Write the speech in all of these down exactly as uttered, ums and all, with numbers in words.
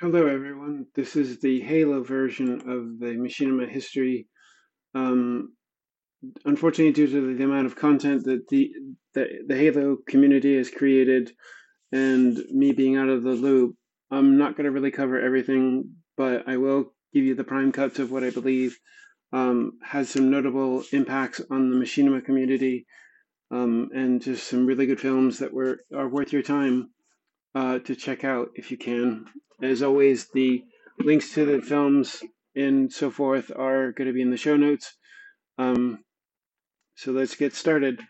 Hello, everyone. This is the Halo version of the Machinima history. Um, unfortunately, due to the amount of content that the, the the Halo community has created, and me being out of the loop, I'm not going to really cover everything, but I will give you the prime cuts of what I believe um, has some notable impacts on the Machinima community, um, and just some really good films that were are worth your time uh, to check out if you can. As always, the links to the films and so forth are going to be in the show notes. Um, so let's get started.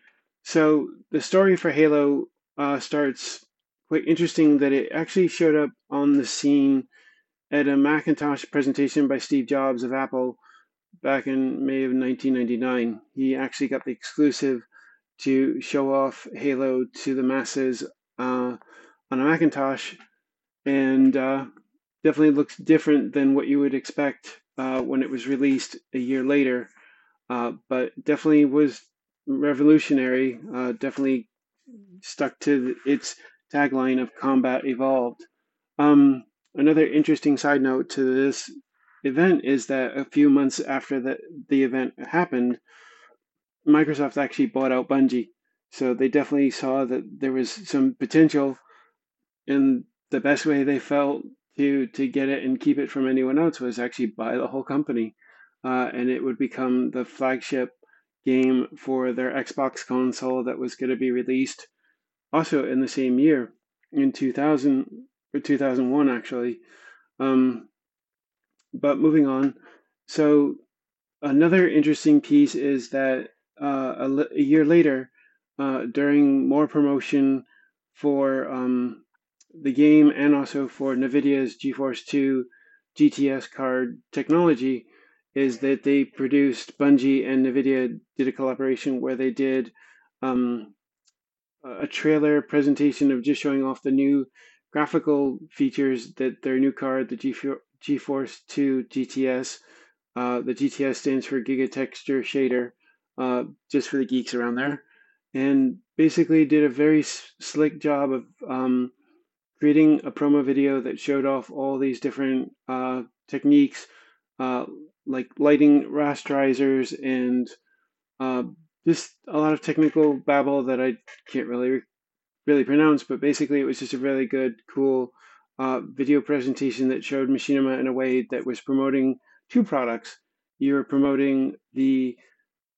So the story for Halo uh, starts quite interesting that it actually showed up on the scene at a Macintosh presentation by Steve Jobs of Apple back in May of nineteen ninety-nine. He actually got the exclusive to show off Halo to the masses uh, on a Macintosh. And uh, definitely looks different than what you would expect uh, when it was released a year later, uh, but definitely was revolutionary, uh, definitely stuck to the, its tagline of Combat Evolved. Um, another interesting side note to this event is that a few months after the, the event happened, Microsoft actually bought out Bungie. So they definitely saw that there was some potential in the best way they felt to to get it and keep it from anyone else was actually buy the whole company. Uh, and it would become the flagship game for their Xbox console that was going to be released also in the same year, in two thousand, or two thousand one actually. Um, but moving on. So another interesting piece is that uh, a, a year later, uh, during more promotion for Um, the game and also for Nvidia's GeForce two G T S card technology is that they produced, Bungie and Nvidia did a collaboration where they did um, a trailer presentation of just showing off the new graphical features that their new card, the GeForce two G T S, uh, the G T S stands for Gigatexture Shader, uh, just for the geeks around there, and basically did a very s- slick job of um, creating a promo video that showed off all these different uh, techniques uh, like lighting rasterizers and uh, just a lot of technical babble that I can't really really pronounce, but basically it was just a really good, cool uh, video presentation that showed Machinima in a way that was promoting two products. You were promoting the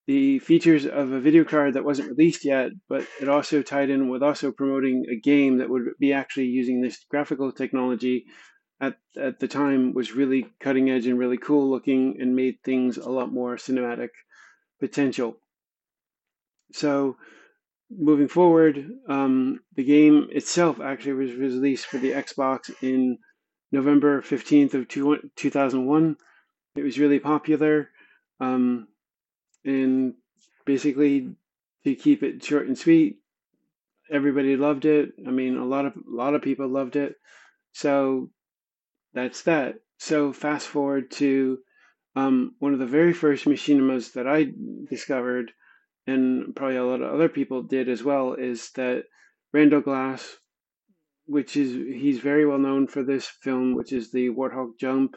the features of a video card that wasn't released yet, but it also tied in with also promoting a game that would be actually using this graphical technology at, at the time was really cutting edge and really cool looking and made things a lot more cinematic potential. So moving forward, um, the game itself actually was released for the Xbox in November fifteenth of two thousand one. It was really popular. Um, And basically, to keep it short and sweet, everybody loved it. I mean, a lot of a lot of people loved it. So that's that. So fast forward to um, one of the very first Machinimas that I discovered, and probably a lot of other people did as well, is that Randall Glass, which is he's very well known for this film, which is the Warthog Jump.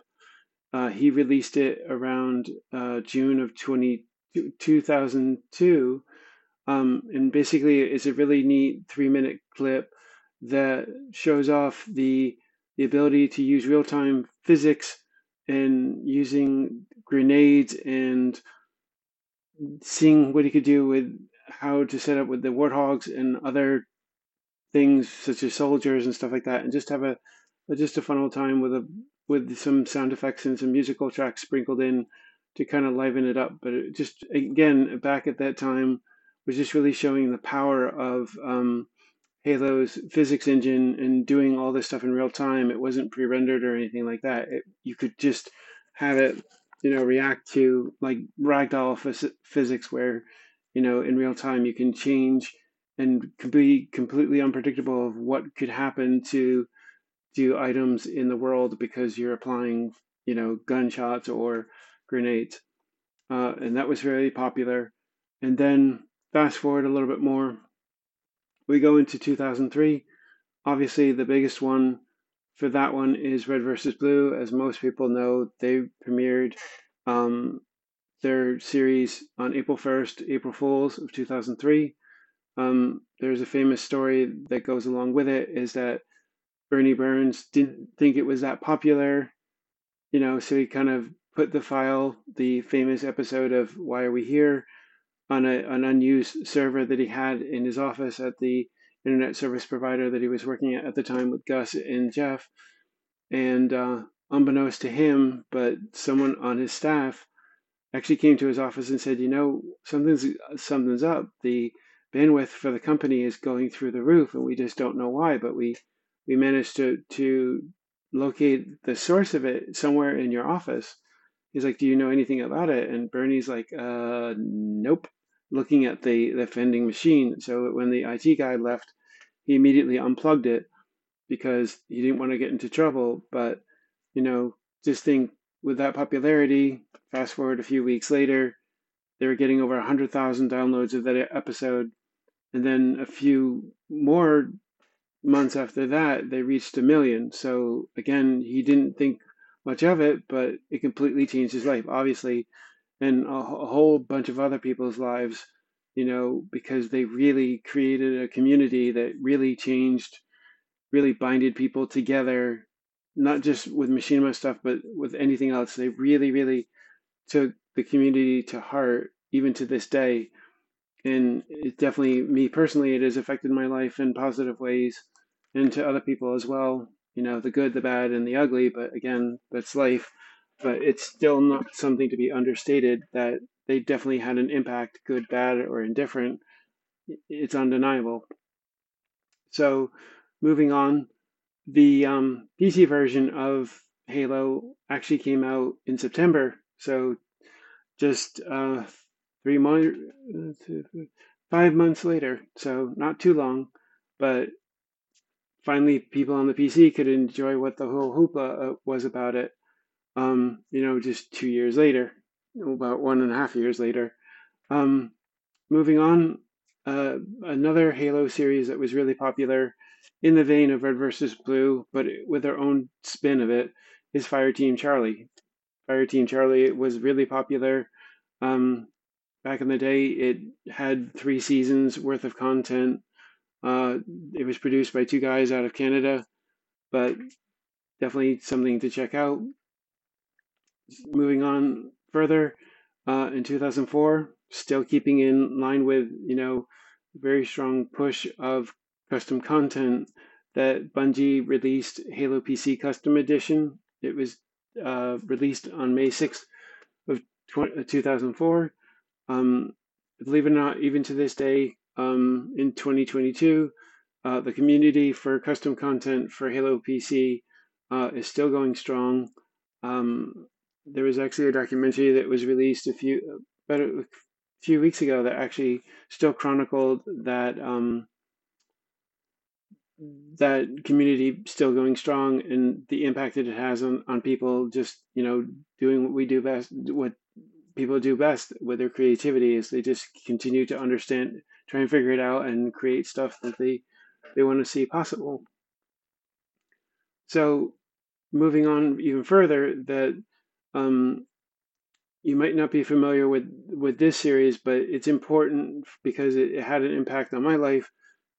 Uh, he released it around uh, June of twenty twenty two thousand two, um, and basically it's a really neat three-minute clip that shows off the the ability to use real-time physics and using grenades and seeing what he could do with how to set up with the warthogs and other things such as soldiers and stuff like that, and just have a, a just a fun old time with a with some sound effects and some musical tracks sprinkled in to kind of liven it up. But it just, again, back at that time, was just really showing the power of um, Halo's physics engine and doing all this stuff in real time. It wasn't pre-rendered or anything like that. It, you could just have it, you know, react to like ragdoll phys- physics where, you know, in real time you can change and can be completely unpredictable of what could happen to do items in the world because you're applying, you know, gunshots or grenades, uh, and that was very popular. And then fast forward a little bit more, we go into two thousand three. Obviously, the biggest one for that one is Red versus Blue. As most people know, they premiered um, their series on April first, April Fools of two thousand three. Um, there's a famous story that goes along with it, is that Bernie Burns didn't think it was that popular, you know, so he kind of put the file, the famous episode of Why Are We Here, on a, an unused server that he had in his office at the internet service provider that he was working at at the time with Gus and Jeff. And uh, unbeknownst to him, but someone on his staff actually came to his office and said, you know, something's something's up. The bandwidth for the company is going through the roof, and we just don't know why, but we we managed to to locate the source of it somewhere in your office. He's like, do you know anything about it? And Bernie's like, uh, nope, looking at the, the vending machine. So when the I T guy left, he immediately unplugged it because he didn't want to get into trouble. But, you know, just think, with that popularity, fast forward a few weeks later, they were getting over one hundred thousand downloads of that episode. And then a few more months after that, they reached a million. So again, he didn't think much of it, but it completely changed his life, obviously, and a, a whole bunch of other people's lives, you know, because they really created a community that really changed, really binded people together, not just with Machinima stuff, but with anything else. They really, really took the community to heart, even to this day. And it definitely, me personally, it has affected my life in positive ways, and to other people as well. You know, the good, the bad, and the ugly. But again, that's life. But it's still not something to be understated that they definitely had an impact, good, bad, or indifferent. It's undeniable. So moving on, the um, P C version of Halo actually came out in September. So just uh, Three months, five months later, so not too long, but finally people on the P C could enjoy what the whole hoopla was about it. Um, you know, just two years later, about one and a half years later. Um, moving on, uh, another Halo series that was really popular in the vein of Red versus Blue, but with their own spin of it, is Fireteam Charlie. Fireteam Charlie was really popular. Um, Back in the day, it had three seasons worth of content. Uh, it was produced by two guys out of Canada, but definitely something to check out. Moving on further, uh, in two thousand four, still keeping in line with, you know, very strong push of custom content, that Bungie released Halo P C Custom Edition. It was uh, released on May sixth of two thousand four. Um, believe it or not, even to this day, um, in twenty twenty-two, uh, the community for custom content for Halo P C uh, is still going strong. Um, there was actually a documentary that was released a few about a few weeks ago that actually still chronicled that um, that community still going strong, and the impact that it has on, on people just, you know, doing what we do best, what people do best with their creativity, is they just continue to understand, try and figure it out, and create stuff that they, they want to see possible. So moving on even further, that um, you might not be familiar with, with this series, but it's important because it, it had an impact on my life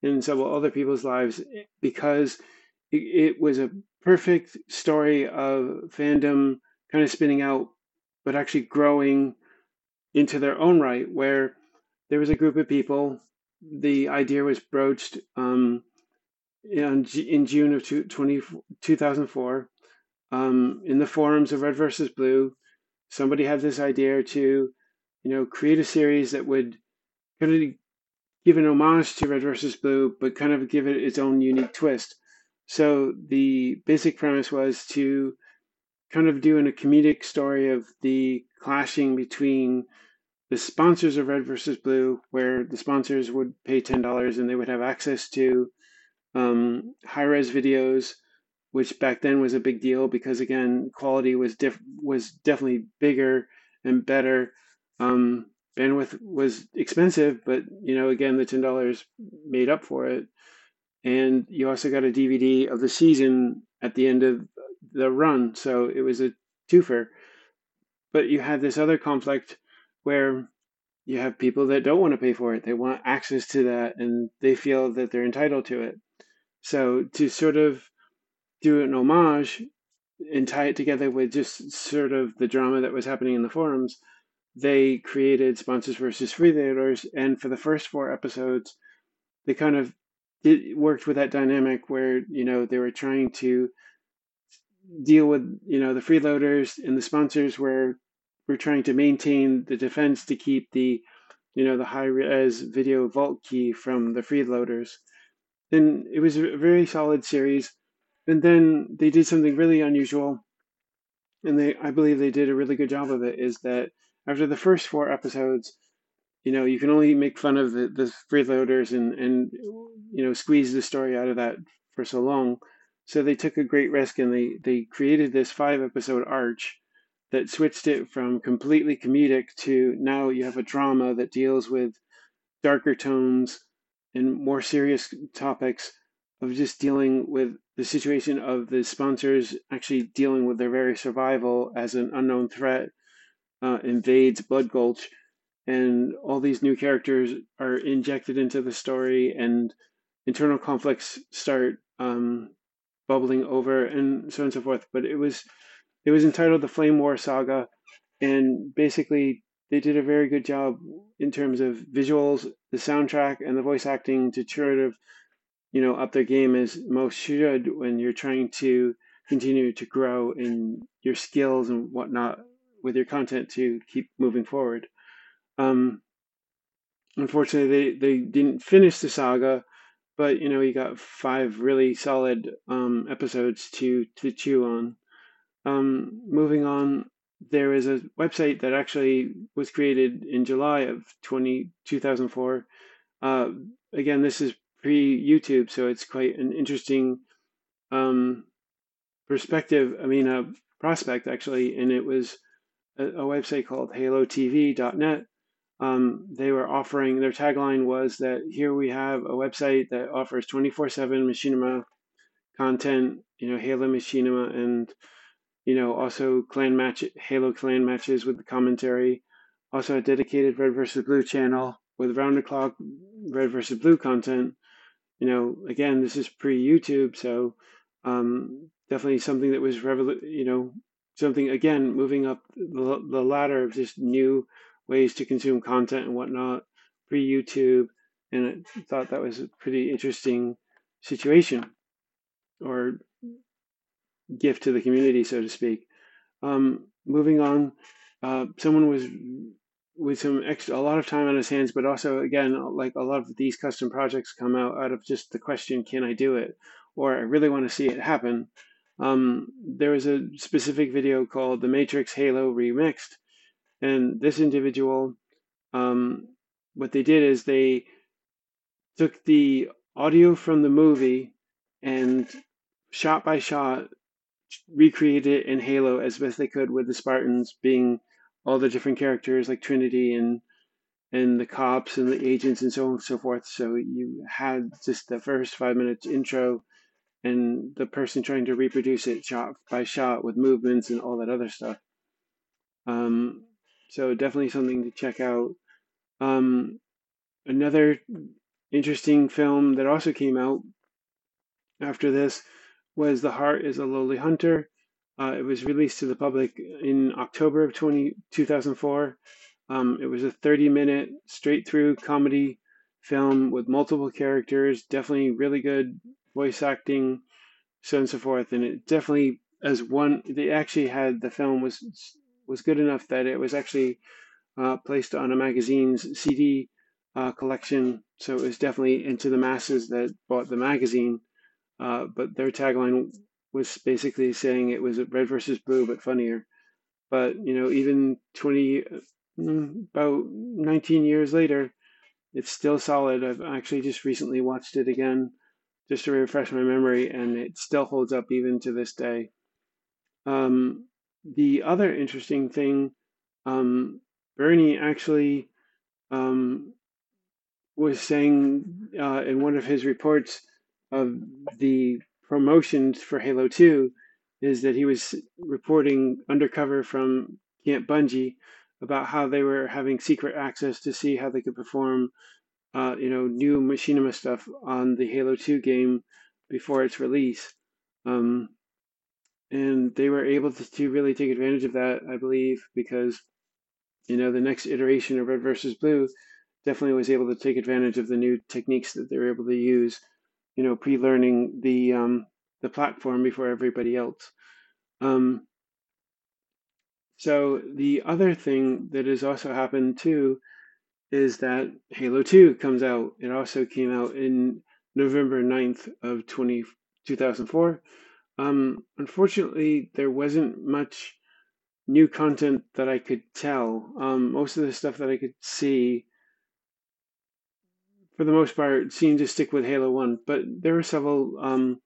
and several other people's lives, because it, it was a perfect story of fandom kind of spinning out, but actually growing into their own right, where there was a group of people. The idea was broached um, in, in June of two thousand four. Um, in the forums of Red versus Blue, somebody had this idea to, you know, create a series that would kind of give an homage to Red versus Blue, but kind of give it its own unique twist. So the basic premise was to kind of doing a comedic story of the clashing between the sponsors of Red versus Blue, where the sponsors would pay ten dollars and they would have access to um, high-res videos, which back then was a big deal because, again, quality was diff- was definitely bigger and better. Um, bandwidth was expensive, but, you know, again, the ten dollars made up for it. And you also got a D V D of the season at the end of the run. So it was a twofer. But you have this other conflict where you have people that don't want to pay for it. They want access to that, and they feel that they're entitled to it. So to sort of do an homage and tie it together with just sort of the drama that was happening in the forums, they created Sponsors versus Freeloaders. And for the first four episodes, they kind of did, worked with that dynamic where, you know, they were trying to deal with, you know, the freeloaders, and the sponsors were, were trying to maintain the defense to keep the, you know, the high-res video vault key from the freeloaders. And it was a very solid series. And then they did something really unusual, and they, I believe they did a really good job of it, is that after the first four episodes, you know, you can only make fun of the, the freeloaders and, and, you know, squeeze the story out of that for so long. So they took a great risk, and they, they created this five-episode arch that switched it from completely comedic to now you have a drama that deals with darker tones and more serious topics of just dealing with the situation of the sponsors actually dealing with their very survival as an unknown threat uh, invades Blood Gulch, and all these new characters are injected into the story, and internal conflicts start um, bubbling over, and so on and so forth. But it was it was entitled The Flame War Saga, and basically they did a very good job in terms of visuals, the soundtrack, and the voice acting to sort of, you know, up their game as most should when you're trying to continue to grow in your skills and whatnot with your content to keep moving forward. Um, unfortunately, they, they didn't finish the saga, but, you know, you got five really solid um, episodes to, to chew on. Um, moving on, there is a website that actually was created in July of two thousand four. Uh, again, this is pre-YouTube, so it's quite an interesting um, perspective, I mean, a uh, prospect, actually, and it was a, a website called halo t v dot net. Um, they were offering, their tagline was that here we have a website that offers twenty-four seven Machinima content, you know, Halo Machinima, and, you know, also clan match, Halo clan matches with the commentary, also a dedicated Red versus Blue channel with round-the-clock Red versus Blue content. You know, again, this is pre-YouTube, so um, definitely something that was, revolu- you know, something, again, moving up the, the ladder of just new ways to consume content and whatnot, pre-YouTube, and I thought that was a pretty interesting situation or gift to the community, so to speak. Um, moving on, uh, someone was with some extra, a lot of time on his hands, but also, again, like a lot of these custom projects come out out of just the question, can I do it? Or I really want to see it happen. Um, there was a specific video called The Matrix Halo Remixed. And this individual, um, what they did is they took the audio from the movie and shot by shot recreated it in Halo as best they could, with the Spartans being all the different characters like Trinity and and the cops and the agents and so on and so forth. So you had just the first five minutes intro and the person trying to reproduce it shot by shot with movements and all that other stuff. Um, so definitely something to check out. Um, another interesting film that also came out after this was The Heart is a Lonely Hunter. Uh, it was released to the public in October of two thousand four. Um, it was a thirty-minute straight-through comedy film with multiple characters, definitely really good voice acting, so on and so forth. And it definitely, as one, they actually had, the film was was good enough that it was actually uh, placed on a magazine's C D uh, collection. So it was definitely into the masses that bought the magazine. Uh, but their tagline was basically saying it was Red versus Blue, but funnier. But, you know, even twenty, about nineteen years later, it's still solid. I've actually just recently watched it again, just to refresh my memory, and it still holds up even to this day. Um, the other interesting thing, um, Bernie actually um, was saying uh, in one of his reports of the promotions for Halo two is that he was reporting undercover from Camp Bungie about how they were having secret access to see how they could perform, uh, you know, new Machinima stuff on the Halo two game before its release. Um, and they were able to, to really take advantage of that, I believe, because, you know, the next iteration of Red versus Blue definitely was able to take advantage of the new techniques that they were able to use, you know, pre-learning the um, the platform before everybody else. Um, so the other thing that has also happened too is that Halo two comes out. It also came out in November ninth of two thousand four. Um, unfortunately, there wasn't much new content that I could tell. Um, most of the stuff that I could see, for the most part, seemed to stick with Halo one, but there were several um,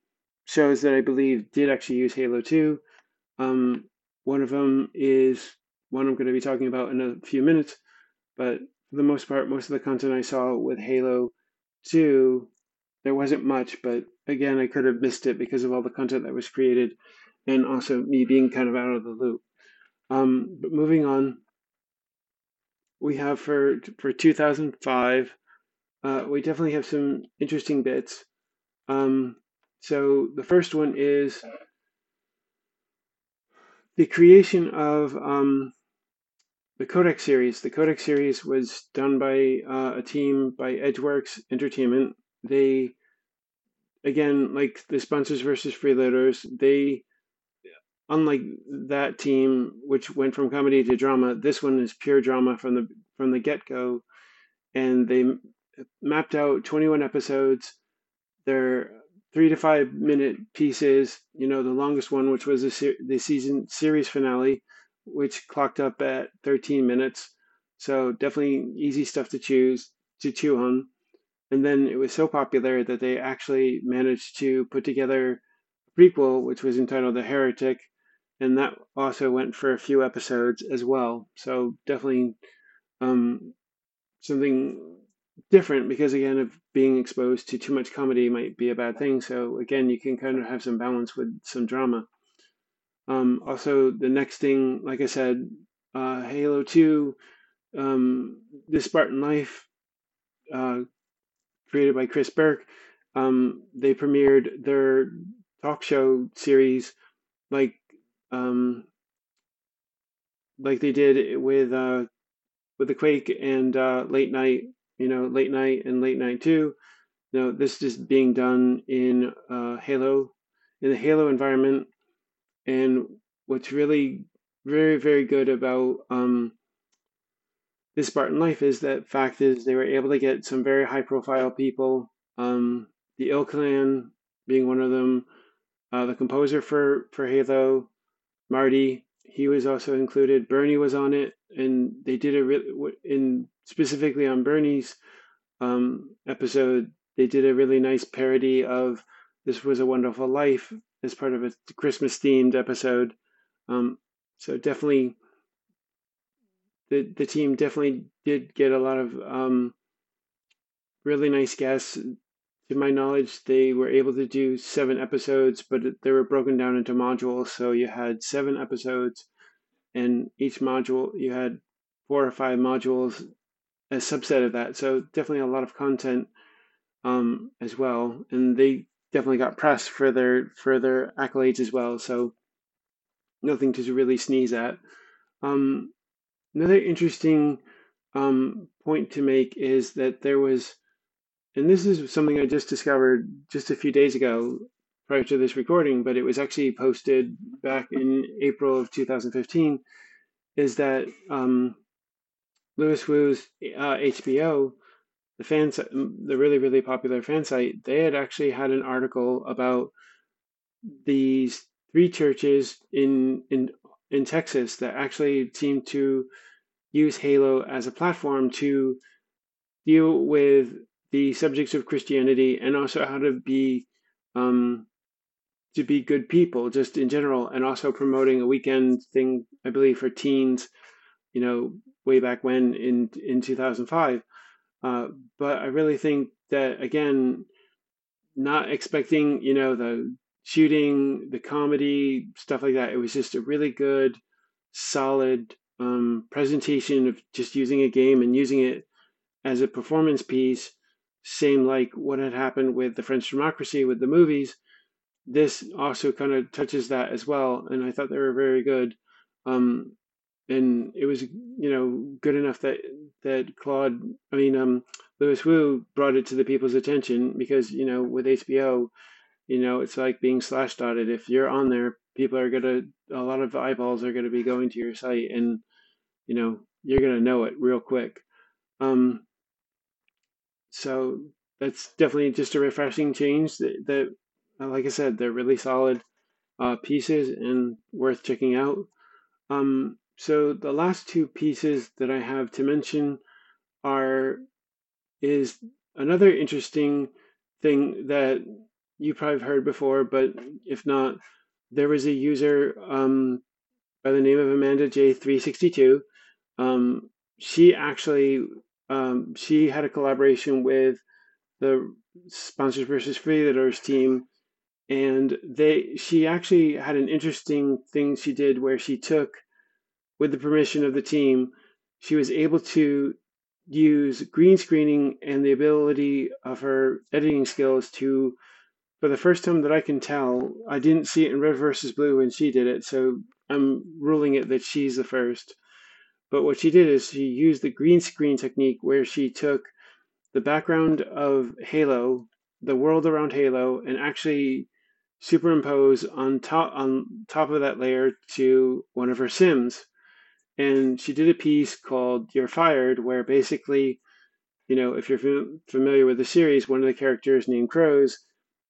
shows that I believe did actually use Halo two. Um, one of them is one I'm going to be talking about in a few minutes, but for the most part, most of the content I saw with Halo two, there wasn't much, but again, I could have missed it because of all the content that was created and also me being kind of out of the loop. Um, but moving on, we have for, for two thousand five, Uh, we definitely have some interesting bits. Um, so the first one is the creation of um, the Codex series. The Codex series was done by uh, a team by Edgeworks Entertainment. They, again, like the Sponsors versus Freeloaders, they, unlike that team, which went from comedy to drama, this one is pure drama from the from the get-go, and they mapped out twenty-one episodes. They're three to five minute pieces. You know, the longest one, which was the, se- the season series finale, which clocked up at thirteen minutes. So definitely easy stuff to choose to chew on. And then it was so popular that they actually managed to put together a prequel, which was entitled The Heretic. And that also went for a few episodes as well. So definitely um, something different, because again, of being exposed to too much comedy might be a bad thing. So again, you can kind of have some balance with some drama. Um, also, the next thing, like I said, uh, Halo two, um, This Spartan Life, uh, created by Chris Burke, um, they premiered their talk show series like um, like they did with uh, with the Quake and uh, Late Night. You know, Late Night and Late Night two. You know, this is being done in uh, Halo, in the Halo environment. And what's really very, very good about um, This Spartan Life is that fact is they were able to get some very high-profile people. Um, the Ill Clan being one of them. Uh, the composer for, for Halo, Marty, he was also included. Bernie was on it, and they did a re- in specifically on Bernie's um, episode. They did a really nice parody of "This Was a Wonderful Life" as part of a Christmas themed episode. Um, so definitely, the the team definitely did get a lot of um, really nice guests. To my knowledge, they were able to do seven episodes, but they were broken down into modules. So you had seven episodes, and each module, you had four or five modules, a subset of that. So definitely a lot of content um, as well. And they definitely got press for their, for their accolades as well. So nothing to really sneeze at. Um, another interesting um, point to make is that there was, and this is something I just discovered just a few days ago prior to this recording, but it was actually posted back in April of two thousand fifteen, is that um, Louis Wu's uh, H B O, the fan, the really, really popular fan site, they had actually had an article about these three churches in in, in Texas that actually seemed to use Halo as a platform to deal with the subjects of Christianity, and also how to be um, to be good people just in general, and also promoting a weekend thing, I believe, for teens, you know, way back when in, in two thousand five. Uh, but I really think that, again, not expecting, you know, the shooting, the comedy, stuff like that. It was just a really good, solid um, presentation of just using a game and using it as a performance piece, same like what had happened with the French Democracy with the movies. This also kind of touches that as well, and I thought they were very good. Um, and it was, you know, good enough that that Claude, I mean, um, Louis Wu brought it to the people's attention because, you know, with H B O, you know, it's like being slash dotted. If you're on there, people are going to, a lot of eyeballs are going to be going to your site, and, you know, you're going to know it real quick. Um, so that's definitely just a refreshing change that, that like I said, they're really solid uh, pieces and worth checking out. Um, so the last two pieces that I have to mention are, is another interesting thing that you probably have heard before, but if not, there was a user um, by the name of Amanda J three sixty-two. Um, she actually, um, she had a collaboration with the Sponsors versus Freeloaders team. And they, she actually had an interesting thing she did where she took, with the permission of the team, she was able to use green screening and the ability of her editing skills to, for the first time that I can tell, I didn't see it in Red versus Blue when she did it, so I'm ruling it that she's the first. But what she did is she used the green screen technique where she took the background of Halo, the world around Halo, and actually superimpose on top on top of that layer to one of her Sims. And she did a piece called You're Fired, where basically, you know, if you're fam- familiar with the series, one of the characters named Crows,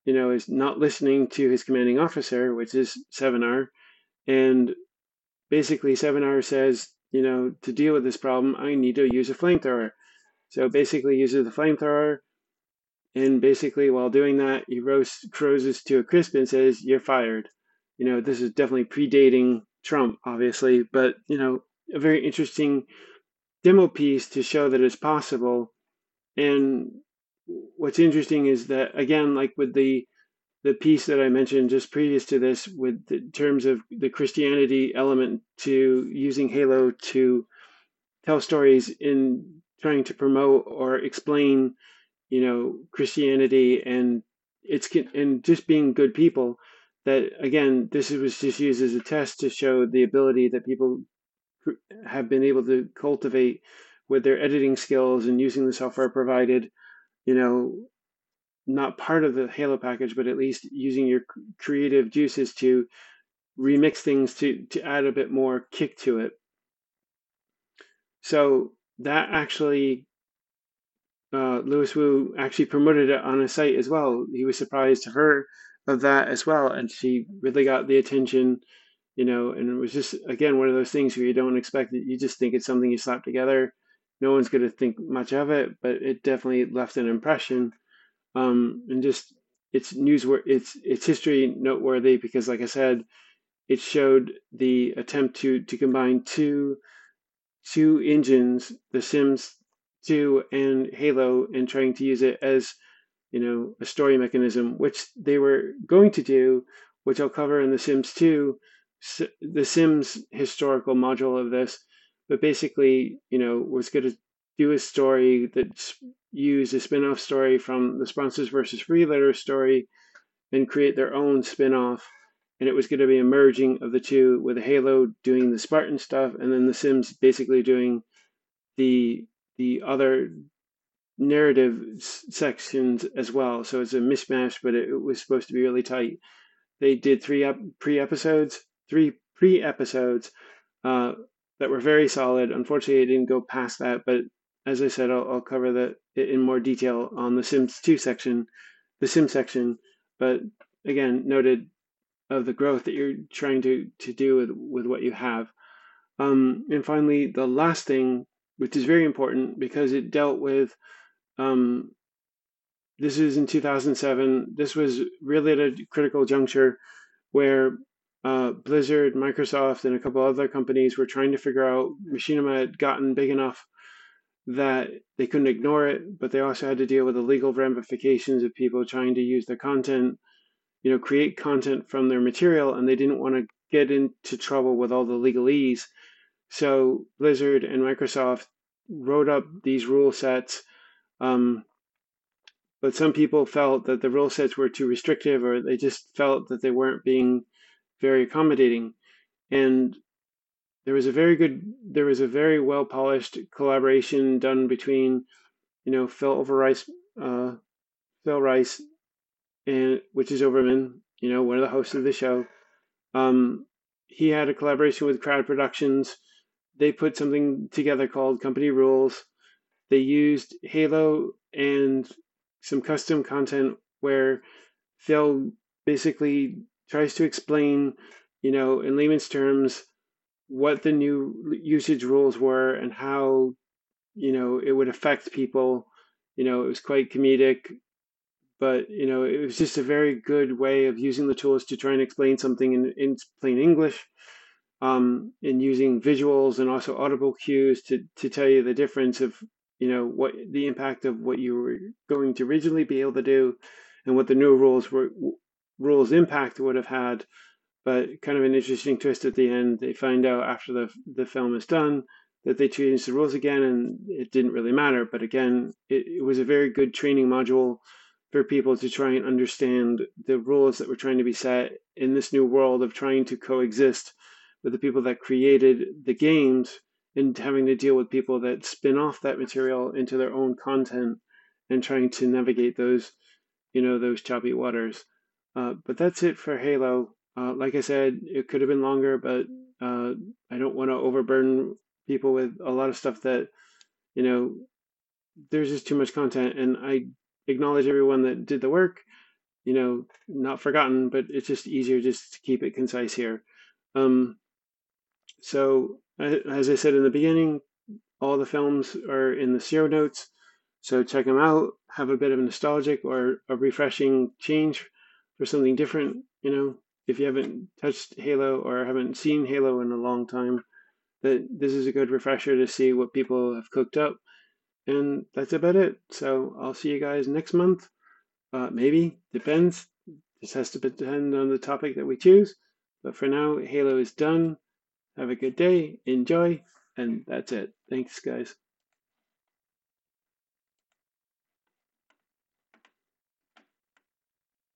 you know, is not listening to his commanding officer, which is Sevenar. And basically Sevenar says, you know, to deal with this problem, I need to use a flamethrower. So basically uses the flamethrower. And basically, while doing that, he roasts Crows to a crisp and says, "You're fired." You know, this is definitely predating Trump, obviously, but, you know, a very interesting demo piece to show that it's possible. And what's interesting is that, again, like with the the piece that I mentioned just previous to this, with the terms of the Christianity element to using Halo to tell stories in trying to promote or explain, you know, Christianity and it's and just being good people, that again, this was just used as a test to show the ability that people have been able to cultivate with their editing skills and using the software provided, you know, not part of the Halo package, but at least using your creative juices to remix things to, to add a bit more kick to it. So that actually, Uh, Louis Wu actually promoted it on his site as well. He was surprised to her of that as well, and she really got the attention, you know, and it was just, again, one of those things where you don't expect it. You just think it's something you slap together. No one's going to think much of it, but it definitely left an impression. Um, and just, it's newsworthy, it's, it's history noteworthy because, like I said, it showed the attempt to, to combine two, two engines, the Sims two and Halo, and trying to use it as, you know, a story mechanism, which they were going to do, which I'll cover in The Sims two, The Sims historical module of this, but basically, you know, was going to do a story that used a spin-off story from the Sponsors versus Freeloaders story and create their own spin-off, and it was going to be a merging of the two, with Halo doing the Spartan stuff and then The Sims basically doing the the other narrative sections as well. So it's a mishmash, but it, it was supposed to be really tight. They did three ep- pre-episodes, three pre-episodes uh, that were very solid. Unfortunately, it didn't go past that, but as I said, I'll, I'll cover that in more detail on the Sims two section, the Sim section. But again, noted of the growth that you're trying to, to do with, with what you have. Um, and finally, the last thing, which is very important because it dealt with, um, this is in two thousand seven. This was really at a critical juncture where uh, Blizzard, Microsoft, and a couple other companies were trying to figure out, Machinima had gotten big enough that they couldn't ignore it, but they also had to deal with the legal ramifications of people trying to use their content you know, create content from their material, and they didn't want to get into trouble with all the legalese. So Blizzard and Microsoft wrote up these rule sets, um, but some people felt that the rule sets were too restrictive, or they just felt that they weren't being very accommodating. And there was a very good, there was a very well-polished collaboration done between, you know, Phil over Rice, uh, Phil Rice, and which is Overman, you know, one of the hosts of the show. Um, he had a collaboration with Crowd Productions. They put something together called Company Rules. They used Halo and some custom content where Phil basically tries to explain, you know, in layman's terms, what the new usage rules were and how, you know, it would affect people. You know, it was quite comedic, but, you know, it was just a very good way of using the tools to try and explain something in, in plain English, um, and using visuals and also audible cues to, to tell you the difference of, you know, what the impact of what you were going to originally be able to do and what the new rules were, rules impact would have had. But kind of an interesting twist at the end. They find out after the the film is done that they changed the rules again, and it didn't really matter. But again, it, it was a very good training module for people to try and understand the rules that were trying to be set in this new world of trying to coexist with the people that created the games and having to deal with people that spin off that material into their own content and trying to navigate those, you know, those choppy waters. Uh, but that's it for Halo. Uh, like I said, it could have been longer, but uh, I don't want to overburden people with a lot of stuff that, you know, there's just too much content. And I acknowledge everyone that did the work, you know, not forgotten, but it's just easier just to keep it concise here. Um, so, as I said in the beginning, all the films are in the show notes, so check them out. Have a bit of a nostalgic or a refreshing change for something different, you know. If you haven't touched Halo or haven't seen Halo in a long time, that this is a good refresher to see what people have cooked up. And that's about it. So I'll see you guys next month. Uh, maybe. Depends. This has to depend on the topic that we choose. But for now, Halo is done. Have a good day. Enjoy. And that's it. Thanks, guys.